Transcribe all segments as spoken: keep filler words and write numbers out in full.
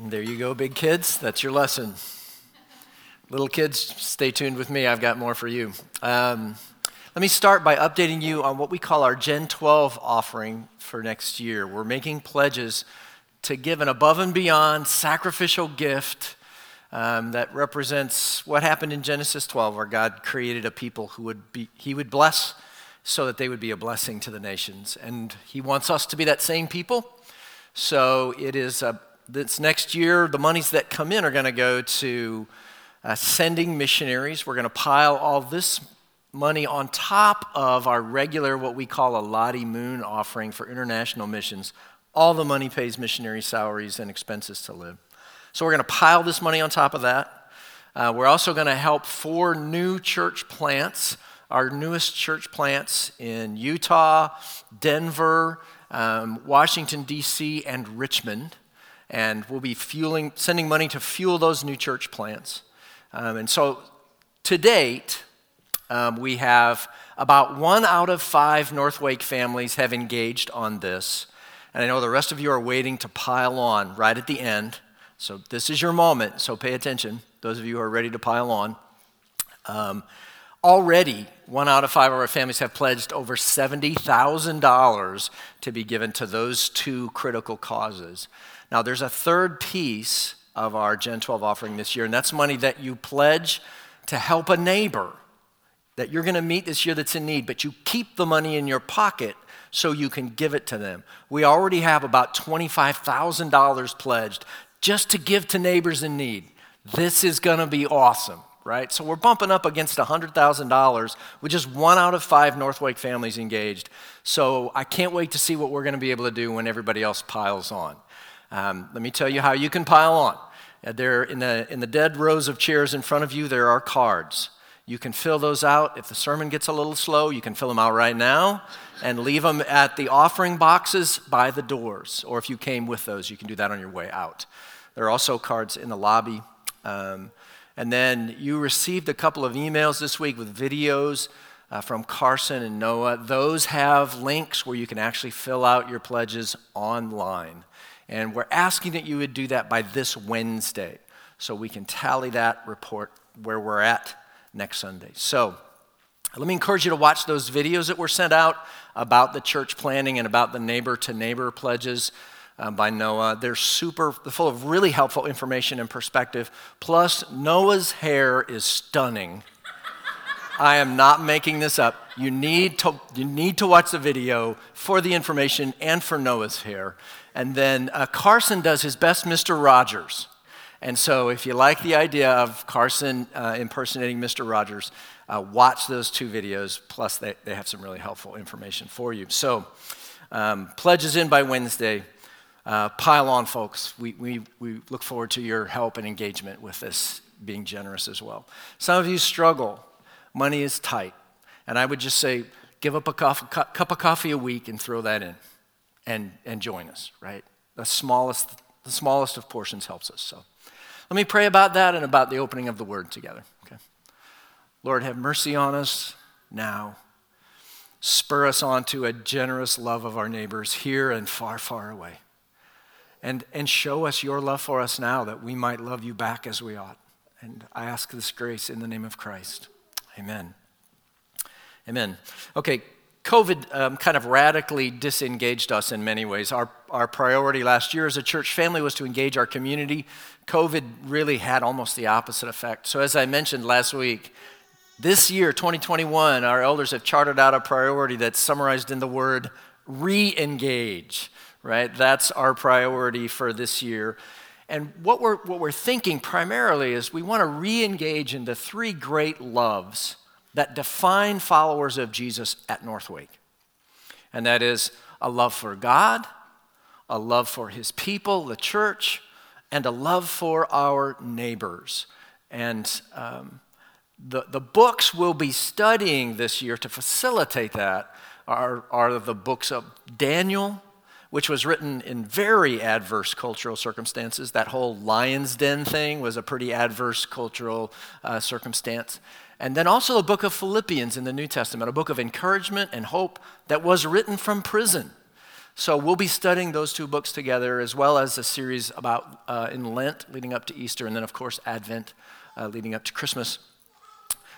And there you go, big kids. That's your lesson. Little kids, stay tuned with me. I've got more for you. Um, let me start by updating you on what we call our Gen twelve offering for next year. We're making pledges to give an above and beyond sacrificial gift um, that represents what happened in Genesis twelve, where God created a people who would be He would bless so that they would be a blessing to the nations. And He wants us to be that same people. So it is a, this next year, the monies that come in are going to go to Uh, sending missionaries. We're going to pile all this money on top of our regular, what we call a Lottie Moon offering for international missions. All the money pays missionary salaries and expenses to live. So we're going to pile this money on top of that. Uh, we're also going to help four new church plants, our newest church plants in Utah, Denver, um, Washington, D C, and Richmond. And we'll be fueling, sending money to fuel those new church plants. Um, and so, to date, um, we have about one out of five Northwake families have engaged on this. And I know the rest of you are waiting to pile on right at the end. So this is your moment, so pay attention, those of you who are ready to pile on. Um, already, one out of five of our families have pledged over seventy thousand dollars to be given to those two critical causes. Now, there's a third piece of our Gen twelve offering this year, and that's money that you pledge to help a neighbor that you're going to meet this year that's in need, but you keep the money in your pocket so you can give it to them. We already have about twenty-five thousand dollars pledged just to give to neighbors in need. This is going to be awesome, right? So we're bumping up against one hundred thousand dollars with just one out of five Northwake families engaged. So I can't wait to see what we're going to be able to do when everybody else piles on. Um, let me tell you how you can pile on. Uh, there, in the in the dead rows of chairs in front of you, there are cards. You can fill those out. If the sermon gets a little slow, you can fill them out right now and leave them at the offering boxes by the doors. Or if you came with those, you can do that on your way out. There are also cards in the lobby. Um, and then you received a couple of emails this week with videos uh, from Carson and Noah. Those have links where you can actually fill out your pledges online. And we're asking that you would do that by this Wednesday so we can tally that, report where we're at next Sunday. So let me encourage you to watch those videos that were sent out about the church planning and about the neighbor-to-neighbor pledges um, by Noah. They're super, they're full of really helpful information and perspective. Plus, Noah's hair is stunning. I am not making this up. You need to, you need to watch the video for the information and for Noah's hair. And then uh, Carson does his best Mister Rogers. And so if you like the idea of Carson uh, impersonating Mister Rogers, uh, watch those two videos. Plus, they, they have some really helpful information for you. So um, pledges in by Wednesday. Uh, pile on, folks. We, we, we look forward to your help and engagement with this, being generous as well. Some of you struggle. Money is tight. And I would just say, give up a coffee, cu- cup of coffee a week and throw that in. And, and join us, right? The smallest, the smallest of portions helps us. So let me pray about that and about the opening of the Word together, okay? Lord, have mercy on us now. Spur us on to a generous love of our neighbors here and far, far away. And, and show us your love for us now that we might love you back as we ought. And I ask this grace in the name of Christ. Amen. Amen. Okay. COVID um, kind of radically disengaged us in many ways. Our our priority last year as a church family was to engage our community. COVID really had almost the opposite effect. So as I mentioned last week, this year, twenty twenty-one, our elders have charted out a priority that's summarized in the word re-engage, right? That's our priority for this year. And what we're, what we're thinking primarily is we want to re-engage in the three great loves that define followers of Jesus at Northwake. And that is a love for God, a love for His people, the church, and a love for our neighbors. And um, the, the books we'll be studying this year to facilitate that are, are the books of Daniel, which was written in very adverse cultural circumstances. That whole lion's den thing was a pretty adverse cultural uh, circumstance. And then also the book of Philippians in the New Testament, a book of encouragement and hope that was written from prison. So we'll be studying those two books together, as well as a series about uh, in Lent leading up to Easter, and then, of course, Advent uh, leading up to Christmas.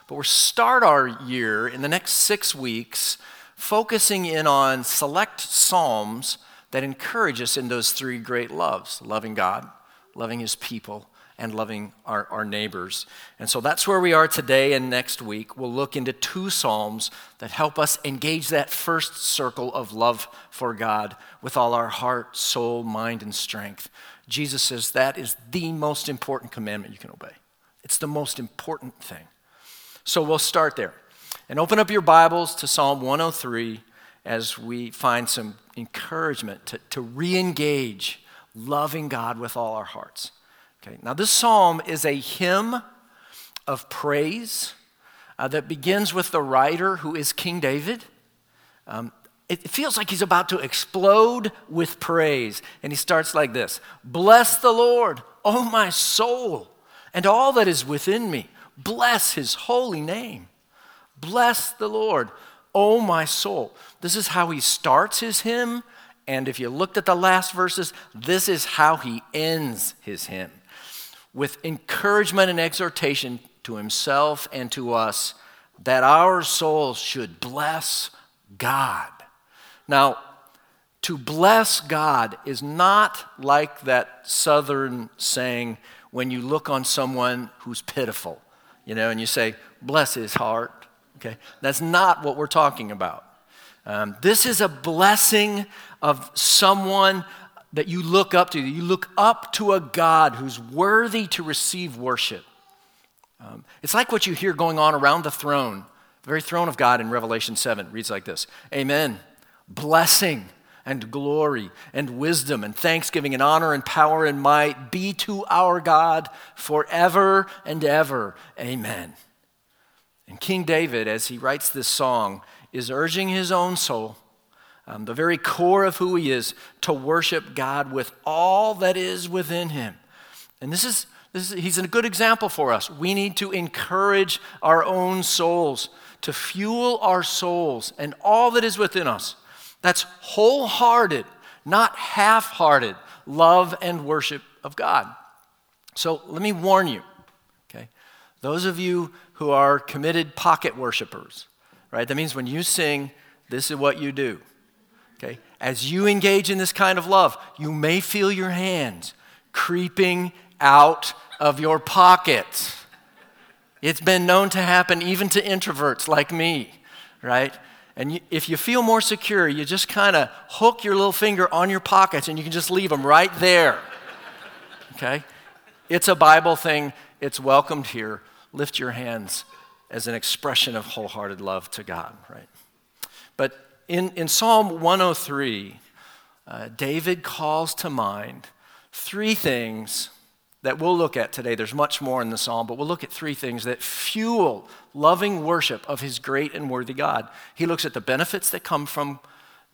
But we'll start our year in the next six weeks focusing in on select psalms that encourage us in those three great loves: loving God, loving his people, and loving our, our neighbors. And so that's where we are today, and next week we'll look into two psalms that help us engage that first circle of love for God with all our heart, soul, mind, and strength. Jesus says that is the most important commandment you can obey. It's the most important thing. So we'll start there. And open up your Bibles to Psalm one oh three as we find some encouragement to, to re-engage loving God with all our hearts. Okay, now this psalm is a hymn of praise uh, that begins with the writer, who is King David. Um, it feels like he's about to explode with praise. And he starts like this: "Bless the Lord, O my soul, and all that is within me. Bless his holy name. Bless the Lord, O my soul." This is how he starts his hymn. And if you looked at the last verses, this is how he ends his hymn, with encouragement and exhortation to himself and to us that our souls should bless God. Now, to bless God is not like that Southern saying when you look on someone who's pitiful, you know, and you say, "Bless his heart." Okay, that's not what we're talking about. Um, this is a blessing of someone that you look up to. You look up to a God who's worthy to receive worship. Um, it's like what you hear going on around the throne. The very throne of God in Revelation seven reads like this: "Amen, blessing and glory and wisdom and thanksgiving and honor and power and might be to our God forever and ever. Amen." And King David, as he writes this song, is urging his own soul, um, the very core of who he is, to worship God with all that is within him. And this is, this is he's a good example for us. We need to encourage our own souls, to fuel our souls and all that is within us. That's wholehearted, not half-hearted love and worship of God. So let me warn you, okay? Those of you who are committed pocket worshipers, right? That means when you sing, this is what you do, okay? As you engage in this kind of love, you may feel your hands creeping out of your pockets. It's been known to happen even to introverts like me, right? And you, if you feel more secure, you just kind of hook your little finger on your pockets and you can just leave them right there, okay? It's a Bible thing. It's welcomed here. Lift your hands as an expression of wholehearted love to God, right? But in, in Psalm one oh three, uh, David calls to mind three things that we'll look at today. There's much more in the psalm, but we'll look at three things that fuel loving worship of his great and worthy God. He looks at the benefits that come from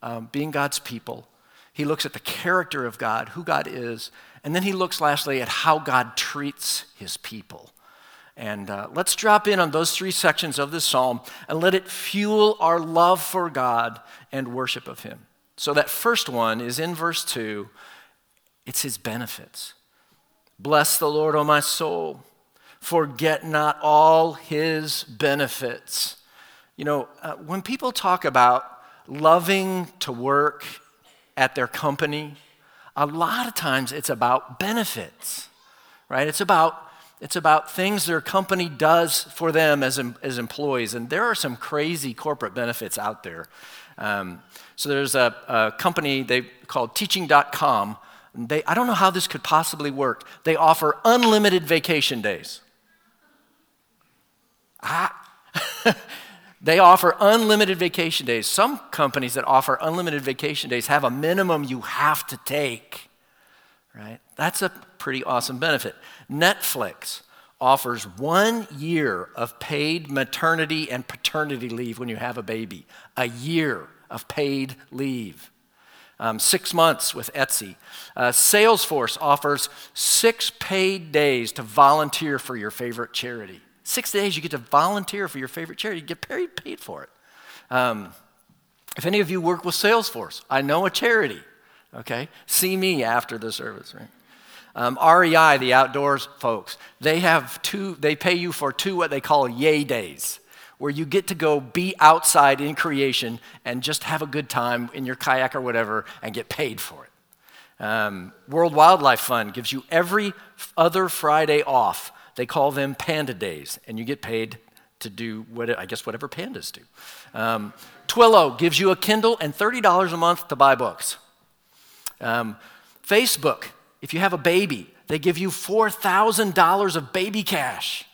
um, being God's people. He looks at the character of God, who God is, and then he looks lastly at how God treats his people. And uh, let's drop in on those three sections of this psalm and let it fuel our love for God and worship of him. So that first one is in verse two. It's his benefits. "Bless the Lord, O my soul. Forget not all his benefits." You know, uh, when people talk about loving to work at their company, a lot of times it's about benefits, right? It's about It's about things their company does for them as, as employees. And there are some crazy corporate benefits out there. Um, so there's a, a company they called Teaching dot com. They, I don't know how this could possibly work. They offer unlimited vacation days. Ah. They offer unlimited vacation days. Some companies that offer unlimited vacation days have a minimum you have to take, right? That's a pretty awesome benefit. Netflix offers one year of paid maternity and paternity leave when you have a baby. A year of paid leave. Um, six months with Etsy. Uh, Salesforce offers six paid days to volunteer for your favorite charity. Six days you get to volunteer for your favorite charity. You get paid, paid for it. Um, If any of you work with Salesforce, I know a charity, okay? See me after the service, right? Um, R E I, the outdoors folks, they have two, they pay you for two what they call yay days, where you get to go be outside in creation and just have a good time in your kayak or whatever and get paid for it. Um, World Wildlife Fund gives you every other Friday off. They call them panda days, and you get paid to do, what I guess, whatever pandas do. Um, Twilio gives you a Kindle and thirty dollars a month to buy books. Um, Facebook, if you have a baby, they give you four thousand dollars of baby cash.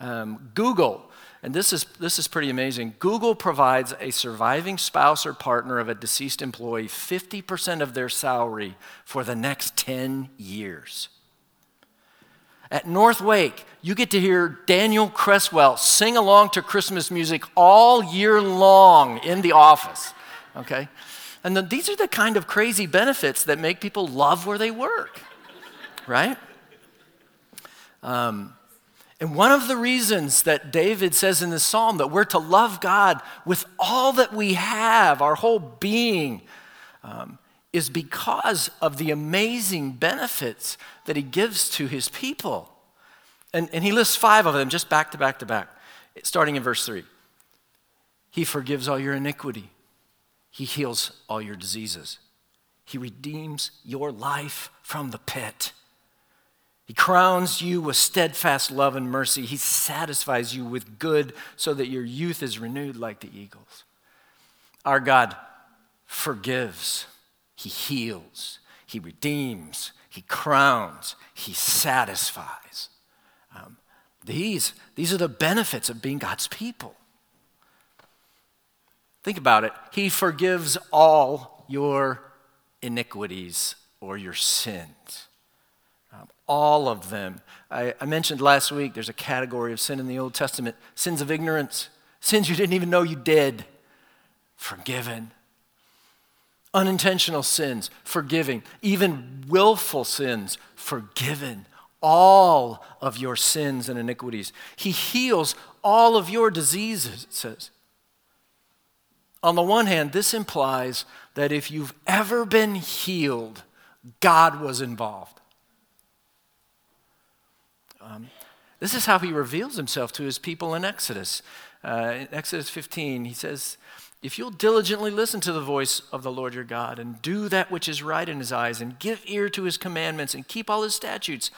Um, Google, and this is this is pretty amazing, Google provides a surviving spouse or partner of a deceased employee fifty percent of their salary for the next ten years. At Northwake, you get to hear Daniel Cresswell sing along to Christmas music all year long in the office, okay? And then these are the kind of crazy benefits that make people love where they work, right? Um, and one of the reasons that David says in this psalm that we're to love God with all that we have, our whole being, um, is because of the amazing benefits that he gives to his people. And, and he lists five of them just back to back to back, starting in verse three. He forgives all your iniquity. He heals all your diseases. He redeems your life from the pit. He crowns you with steadfast love and mercy. He satisfies you with good so that your youth is renewed like the eagles. Our God forgives. He heals, he redeems, he crowns, he satisfies. Um, these, these are the benefits of being God's people. Think about it. He forgives all your iniquities or your sins, um, all of them. I, I mentioned last week there's a category of sin in the Old Testament, sins of ignorance, sins you didn't even know you did, forgiven. Unintentional sins, forgiving. Even willful sins, forgiven. All of your sins and iniquities. He heals all of your diseases, it says. On the one hand, this implies that if you've ever been healed, God was involved. Um, this is how he reveals himself to his people in Exodus. Uh, in Exodus fifteen, he says, if you'll diligently listen to the voice of the Lord your God and do that which is right in his eyes and give ear to his commandments and keep all his statutes,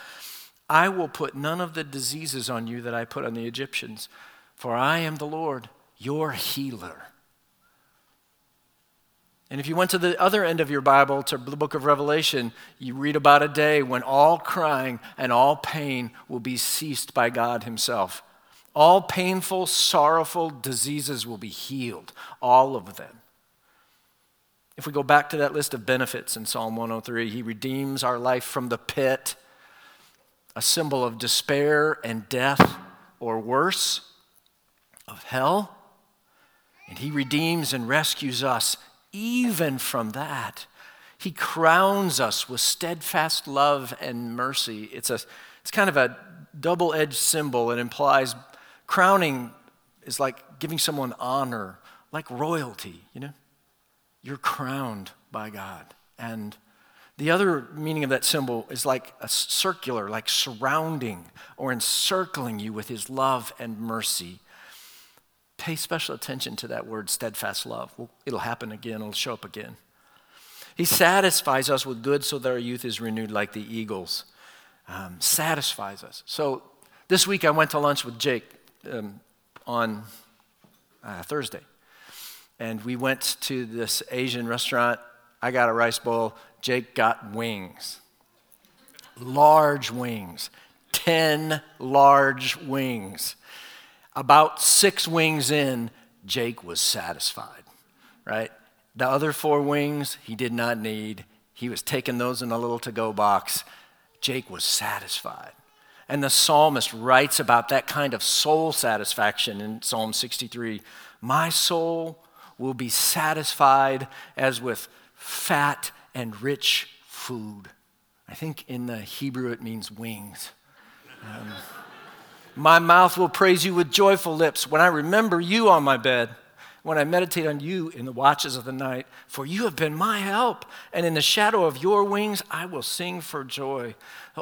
I will put none of the diseases on you that I put on the Egyptians, for I am the Lord, your healer. And if you went to the other end of your Bible, to the book of Revelation, you read about a day when all crying and all pain will be ceased by God himself. All painful, sorrowful diseases will be healed, all of them. If we go back to that list of benefits in Psalm one oh three, he redeems our life from the pit, a symbol of despair and death, or worse, of hell. And he redeems and rescues us even from that. He crowns us with steadfast love and mercy. It's a, it's kind of a double-edged symbol. It implies crowning is like giving someone honor, like royalty, you know? You're crowned by God. And the other meaning of that symbol is like a circular, like surrounding or encircling you with his love and mercy. Pay special attention to that word, steadfast love. Well, it'll happen again, it'll show up again. He satisfies us with good so that our youth is renewed like the eagles. Um, satisfies us. So this week I went to lunch with Jake um, on uh, Thursday, and we went to this Asian restaurant. I got a rice bowl. Jake got wings, large wings, ten large wings. About six wings in, Jake was satisfied, right? The other four wings he did not need. He was taking those in a little to-go box. Jake was satisfied. And the psalmist writes about that kind of soul satisfaction in Psalm sixty-three. My soul will be satisfied as with fat and rich food. I think in the Hebrew it means wings. Um, my mouth will praise you with joyful lips when I remember you on my bed. when I meditate on you in the watches of the night, for you have been my help, and in the shadow of your wings I will sing for joy.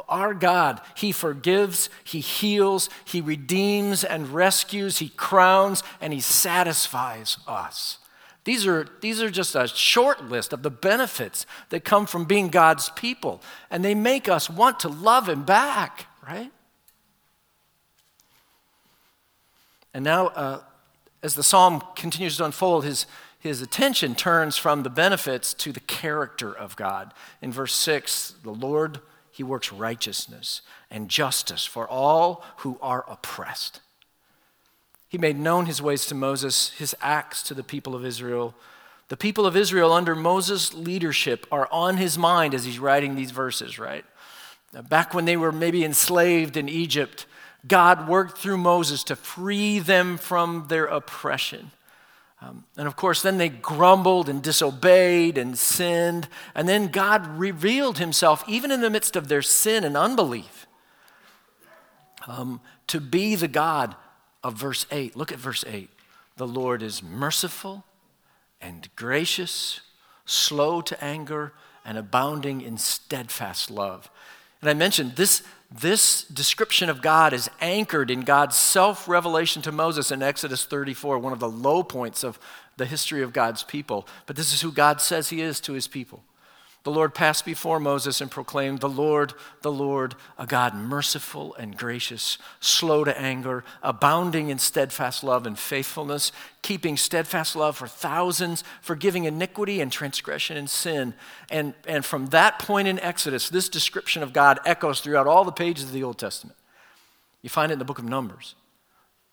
Our God, he forgives, he heals, he redeems and rescues, he crowns, and he satisfies us. These are, these are just a short list of the benefits that come from being God's people, and they make us want to love him back, right? And now, uh, as the psalm continues to unfold, his, his attention turns from the benefits to the character of God. In verse six, the Lord, he works righteousness and justice for all who are oppressed. He made known his ways to Moses, his acts to the people of Israel. The people of Israel under Moses' leadership are on his mind as he's writing these verses, right? Back when they were maybe enslaved in Egypt, God worked through Moses to free them from their oppression. Um, and of course, then they grumbled and disobeyed and sinned. And then God revealed himself, even in the midst of their sin and unbelief, um, to be the God of verse eight. Look at verse eight. The Lord is merciful and gracious, slow to anger, and abounding in steadfast love. And I mentioned this, this description of God is anchored in God's self-revelation to Moses in Exodus thirty-four, one of the low points of the history of God's people. But this is who God says he is to his people. The Lord passed before Moses and proclaimed, "The Lord, the Lord, a God merciful and gracious, slow to anger, abounding in steadfast love and faithfulness, keeping steadfast love for thousands, forgiving iniquity and transgression and sin." And, and from that point in Exodus, this description of God echoes throughout all the pages of the Old Testament. You find it in the book of Numbers.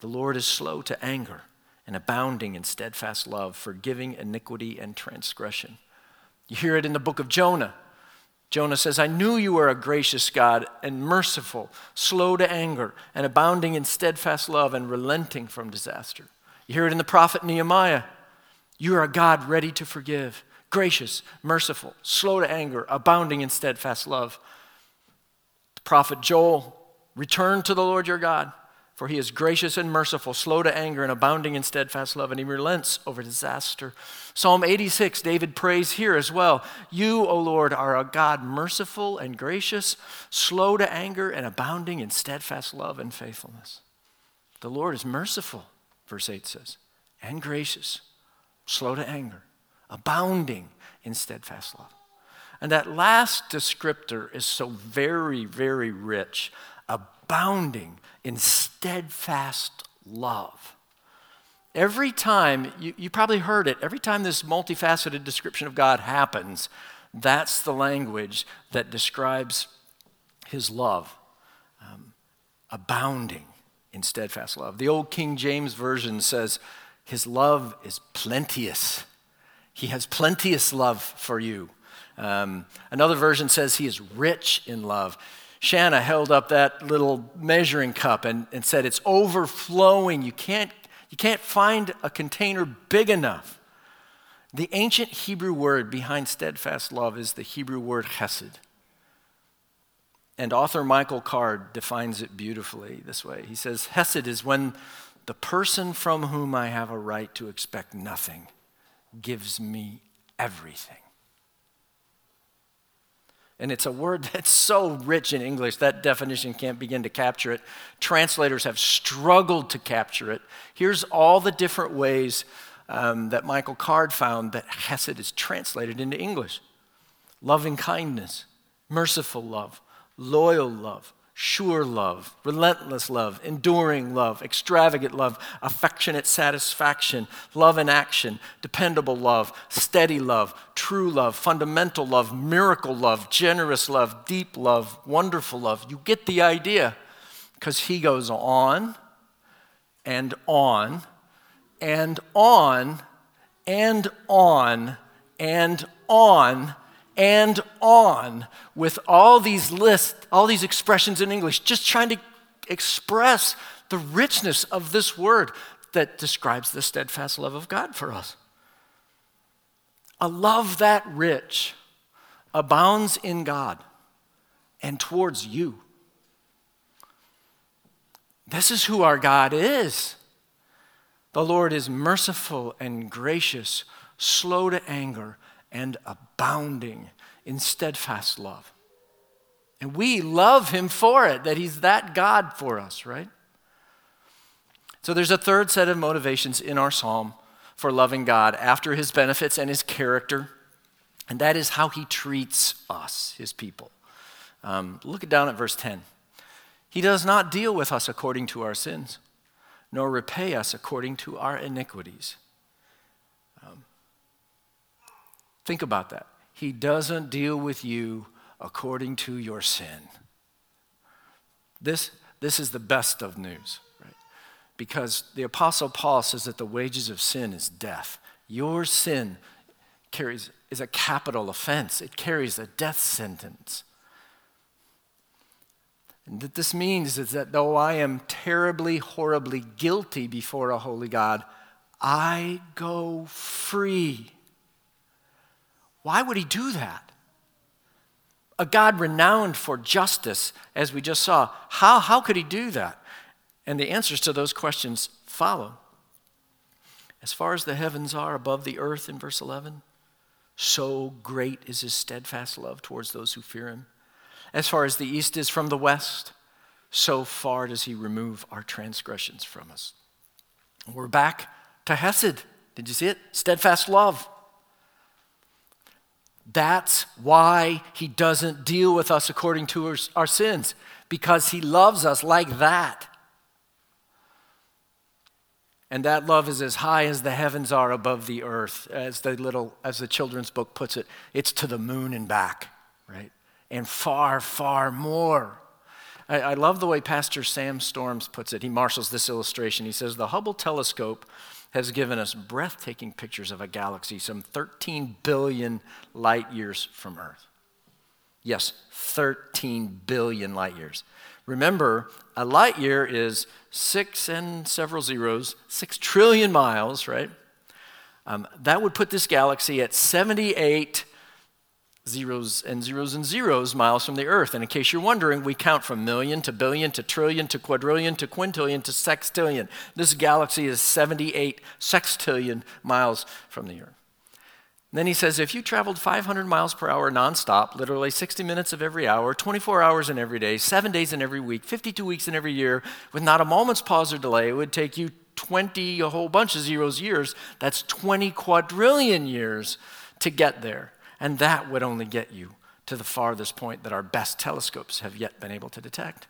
The Lord is slow to anger and abounding in steadfast love, forgiving iniquity and transgression. You hear it in the book of Jonah. Jonah says, "I knew you were a gracious God and merciful, slow to anger, and abounding in steadfast love and relenting from disaster." You hear it in the prophet Nehemiah. "You are a God ready to forgive, gracious, merciful, slow to anger, abounding in steadfast love." The prophet Joel, "Return to the Lord your God, for he is gracious and merciful, slow to anger and abounding in steadfast love, and he relents over disaster." Psalm eighty-six, David prays here as well. "You, O Lord, are a God merciful and gracious, slow to anger and abounding in steadfast love and faithfulness." The Lord is merciful, verse eight says, and gracious, slow to anger, abounding in steadfast love. And that last descriptor is so very, very rich. Abounding in steadfast love. Every time, you, you probably heard it, every time this multifaceted description of God happens, that's the language that describes his love. Um, abounding in steadfast love. The old King James Version says, his love is plenteous. He has plenteous love for you. Um, another version says he is rich in love. Shanna held up that little measuring cup and, and said, "It's overflowing. You can't, you can't find a container big enough." The ancient Hebrew word behind steadfast love is the Hebrew word chesed. And author Michael Card defines it beautifully this way. He says, "Chesed is when the person from whom I have a right to expect nothing gives me everything." And it's a word that's so rich in English, that definition can't begin to capture it. Translators have struggled to capture it. Here's all the different ways um, that Michael Card found that chesed is translated into English. Loving kindness, merciful love, loyal love, sure love, relentless love, enduring love, extravagant love, affectionate satisfaction, love in action, dependable love, steady love, true love, fundamental love, miracle love, generous love, deep love, wonderful love. You get the idea, because he goes on and on and on and on and on and on with all these lists, all these expressions in English, just trying to express the richness of this word that describes the steadfast love of God for us. A love that rich abounds in God and towards you. This is who our God is. The Lord is merciful and gracious, slow to anger, and abounding in steadfast love. And we love him for it, that he's that God for us, right? So there's a third set of motivations in our psalm for loving God after his benefits and his character, and that is how he treats us, his people. Um, look down at verse ten. He does not deal with us according to our sins, nor repay us according to our iniquities. Um, think about that. He doesn't deal with you according to your sin. This, this is the best of news, right? Because the Apostle Paul says that the wages of sin is death. Your sin carries is a capital offense. It carries a death sentence. And what this means is that though I am terribly, horribly guilty before a holy God, I go free. Why would he do that? A God renowned for justice, as we just saw. How, how could he do that? And the answers to those questions follow. As far as the heavens are above the earth, in verse eleven, so great is his steadfast love towards those who fear him. As far as the east is from the west, so far does he remove our transgressions from us. We're back to chesed. Did you see it? Steadfast love. That's why he doesn't deal with us according to our, our sins, because he loves us like that. And that love is as high as the heavens are above the earth, as the little, as the children's book puts it. It's to the moon and back, right? And far, far more. I, I love the way Pastor Sam Storms puts it. He marshals this illustration. He says, the Hubble telescope has given us breathtaking pictures of a galaxy some thirteen billion light years from Earth. Yes, thirteen billion light years. Remember, a light year is six and several zeros, six trillion miles, right? Um, that would put this galaxy at seventy-eight zeros and zeros and zeros miles from the earth. And in case you're wondering, we count from million to billion to trillion to quadrillion to quintillion to sextillion. This galaxy is seventy-eight sextillion miles from the earth. And then he says, if you traveled five hundred miles per hour nonstop, literally sixty minutes of every hour, twenty-four hours in every day, seven days in every week, fifty-two weeks in every year, with not a moment's pause or delay, it would take you twenty, a whole bunch of zeros years, that's twenty quadrillion years to get there. And that would only get you to the farthest point that our best telescopes have yet been able to detect.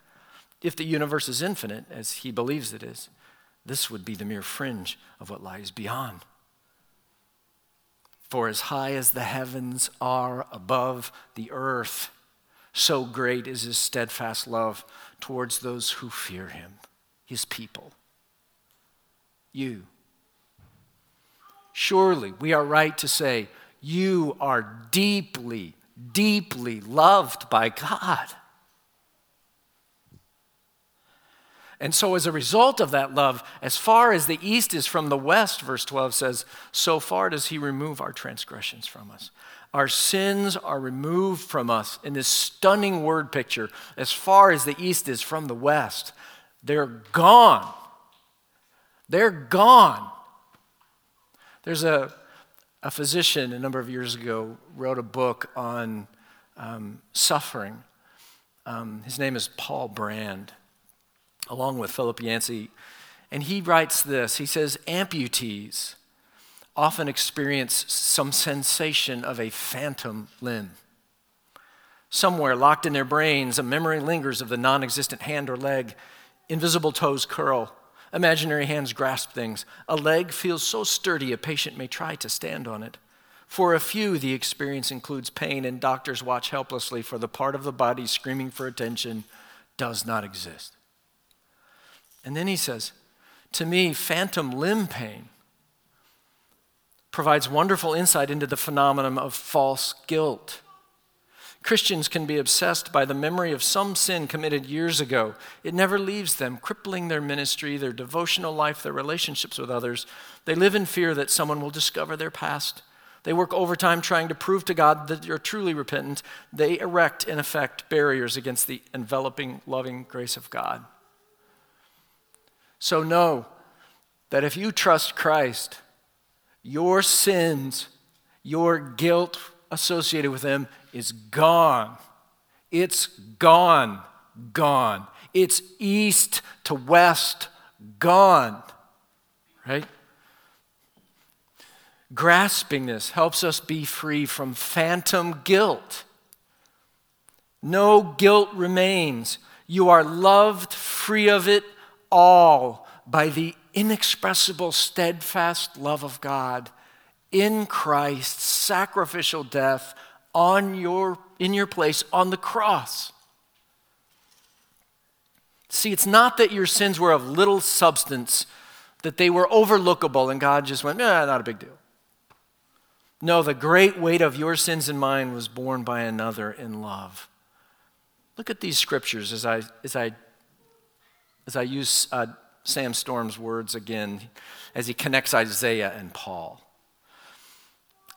If the universe is infinite, as he believes it is, this would be the mere fringe of what lies beyond. For as high as the heavens are above the earth, so great is his steadfast love towards those who fear him, his people, you. Surely we are right to say, you are deeply, deeply loved by God. And so as a result of that love, as far as the east is from the west, verse twelve says, so far does he remove our transgressions from us. Our sins are removed from us in this stunning word picture. As far as the east is from the west, they're gone. They're gone. There's a A physician a number of years ago wrote a book on um, suffering. Um, his name is Paul Brand, along with Philip Yancey. And he writes this. He says, amputees often experience some sensation of a phantom limb. Somewhere locked in their brains, a memory lingers of the non-existent hand or leg. Invisible toes curl. Imaginary hands grasp things. A leg feels so sturdy a patient may try to stand on it. For a few, the experience includes pain, and doctors watch helplessly for the part of the body screaming for attention does not exist. And then he says, to me, phantom limb pain provides wonderful insight into the phenomenon of false guilt. Christians can be obsessed by the memory of some sin committed years ago. It never leaves them, crippling their ministry, their devotional life, their relationships with others. They live in fear that someone will discover their past. They work overtime trying to prove to God that you're truly repentant. They erect, in effect, barriers against the enveloping, loving grace of God. So no, that if you trust Christ, your sins, your guilt associated with them is gone. It's gone, gone. It's east to west, gone, right? Grasping this helps us be free from phantom guilt. No guilt remains. You are loved free of it all by the inexpressible, steadfast love of God in Christ's sacrificial death on your, in your place on the cross. See, it's not that your sins were of little substance, that they were overlookable and God just went, nah, not a big deal. No, the great weight of your sins and mine was borne by another in love. Look at these scriptures as I as I as I use uh, Sam Storm's words again as he connects Isaiah and Paul.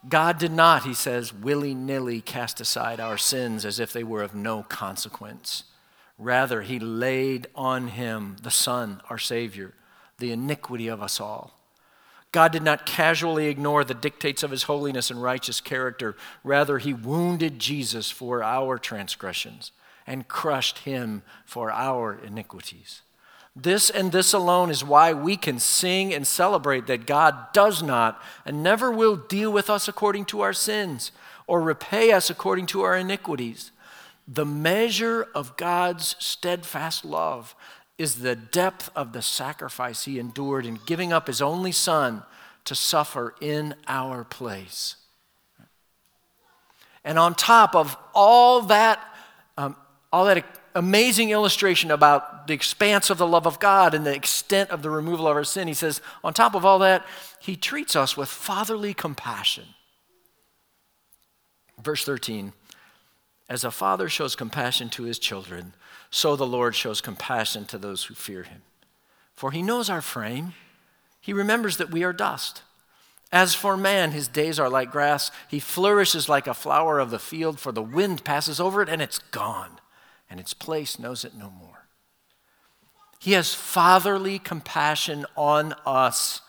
God did not, he says, willy-nilly cast aside our sins as if they were of no consequence. Rather, he laid on him, the Son, our Savior, the iniquity of us all. God did not casually ignore the dictates of his holiness and righteous character. Rather, he wounded Jesus for our transgressions and crushed him for our iniquities. This and this alone is why we can sing and celebrate that God does not and never will deal with us according to our sins or repay us according to our iniquities. The measure of God's steadfast love is the depth of the sacrifice he endured in giving up his only son to suffer in our place. And on top of all that, um, all that amazing illustration about the expanse of the love of God and the extent of the removal of our sin, he says, on top of all that, he treats us with fatherly compassion. Verse thirteen, as a father shows compassion to his children, so the Lord shows compassion to those who fear him. For he knows our frame. He remembers that we are dust. As for man, his days are like grass. He flourishes like a flower of the field, for the wind passes over it and it's gone, and its place knows it no more. He has fatherly compassion on us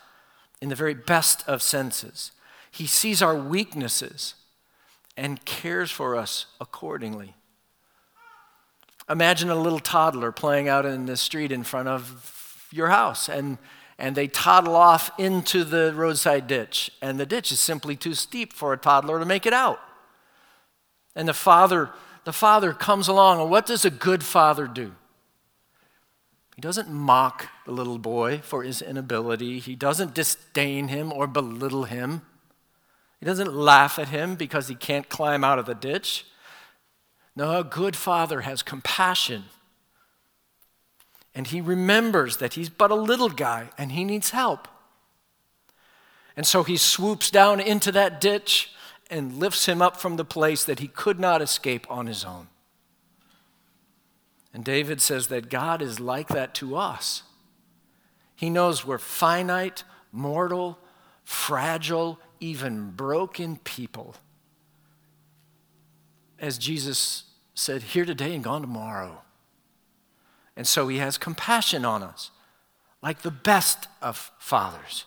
in the very best of senses. He sees our weaknesses and cares for us accordingly. Imagine a little toddler playing out in the street in front of your house, and, and they toddle off into the roadside ditch, and the ditch is simply too steep for a toddler to make it out. And the father, the father comes along, and what does a good father do? He doesn't mock the little boy for his inability. He doesn't disdain him or belittle him. He doesn't laugh at him because he can't climb out of the ditch. No, a good father has compassion, and he remembers that he's but a little guy and he needs help. And so he swoops down into that ditch and lifts him up from the place that he could not escape on his own. And David says that God is like that to us. He knows we're finite, mortal, fragile, even broken people. As Jesus said, here today and gone tomorrow. And so he has compassion on us, like the best of fathers.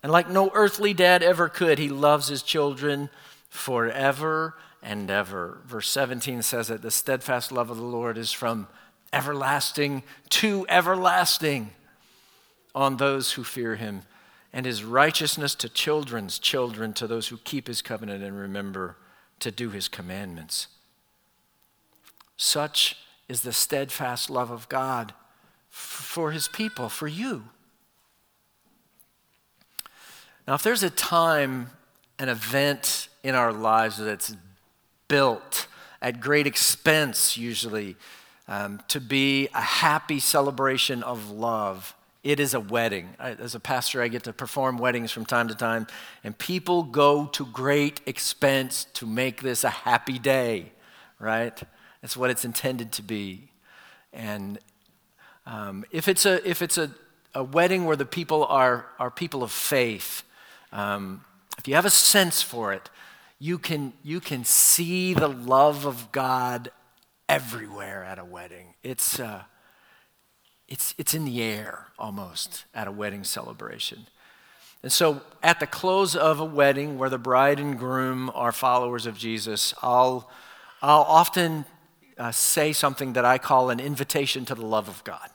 And like no earthly dad ever could, he loves his children forever and ever. Verse seventeen says that the steadfast love of the Lord is from everlasting to everlasting on those who fear him, and his righteousness to children's children, to those who keep his covenant and remember to do his commandments. Such is the steadfast love of God for his people, for you. Now, if there's a time, an event in our lives that's built at great expense, usually, um, to be a happy celebration of love, it is a wedding. As a pastor, I get to perform weddings from time to time, and people go to great expense to make this a happy day, right? That's what it's intended to be. And um, if it's a if it's a, a wedding where the people are are people of faith, um, if you have a sense for it, you can you can see the love of God everywhere at a wedding. It's uh, it's it's in the air almost at a wedding celebration. And so at the close of a wedding where the bride and groom are followers of Jesus, I'll I'll often uh, say something that I call an invitation to the love of God.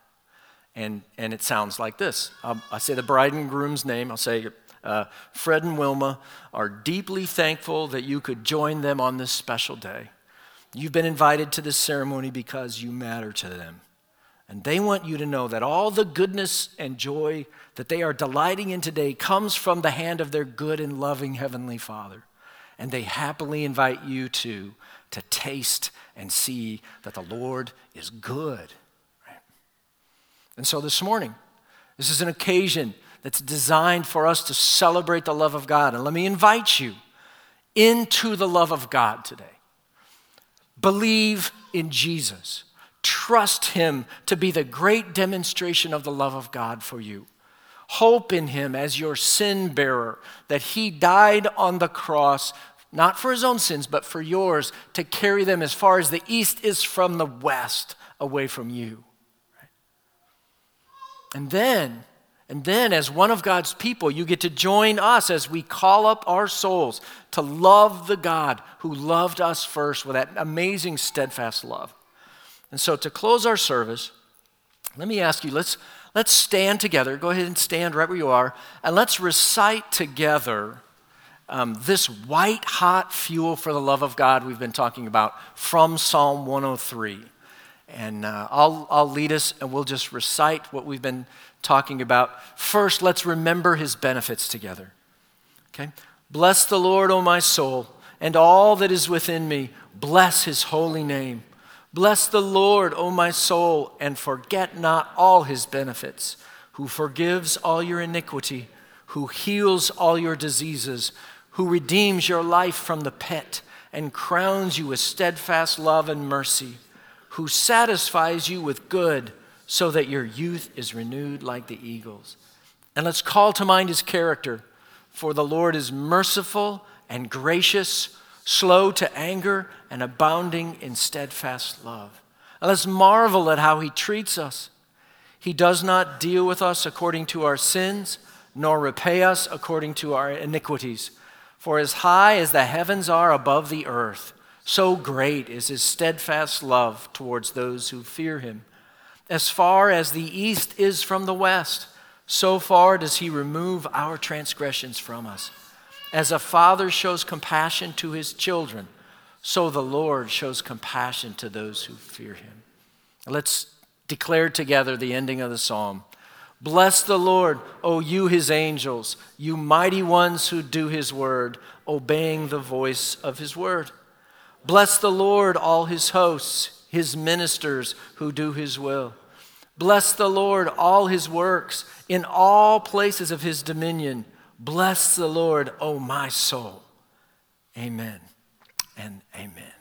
And and it sounds like this. Um, I say the bride and groom's name. I'll say, uh, Fred and Wilma are deeply thankful that you could join them on this special day. You've been invited to this ceremony because you matter to them. And they want you to know that all the goodness and joy that they are delighting in today comes from the hand of their good and loving Heavenly Father. And they happily invite you to, to taste and see that the Lord is good. Right? And so this morning, this is an occasion that's designed for us to celebrate the love of God. And let me invite you into the love of God today. Believe in Jesus. Trust him to be the great demonstration of the love of God for you. Hope in him as your sin bearer, that he died on the cross, not for his own sins, but for yours, to carry them as far as the east is from the west, away from you. Right? And then, and then as one of God's people, you get to join us as we call up our souls to love the God who loved us first with that amazing, steadfast love. And so to close our service, let me ask you, let's let's stand together. Go ahead and stand right where you are, and let's recite together um, this white-hot fuel for the love of God we've been talking about from Psalm one oh three. And uh, I'll, I'll lead us, and we'll just recite what we've been talking about. First, let's remember his benefits together, okay? Bless the Lord, O my soul, and all that is within me. Bless his holy name. Bless the Lord, O my soul, and forget not all his benefits, who forgives all your iniquity, who heals all your diseases, who redeems your life from the pit and crowns you with steadfast love and mercy, who satisfies you with good so that your youth is renewed like the eagles. And let's call to mind his character, for the Lord is merciful and gracious, slow to anger, and abounding in steadfast love. And let's marvel at how he treats us. He does not deal with us according to our sins, nor repay us according to our iniquities. For as high as the heavens are above the earth, so great is his steadfast love towards those who fear him. As far as the east is from the west, so far does he remove our transgressions from us. As a father shows compassion to his children, so the Lord shows compassion to those who fear him. Let's declare together the ending of the psalm. Bless the Lord, O you his angels, you mighty ones who do his word, obeying the voice of his word. Bless the Lord, all his hosts, his ministers who do his will. Bless the Lord, all his works, in all places of his dominion. Bless the Lord, O my soul. Amen and amen.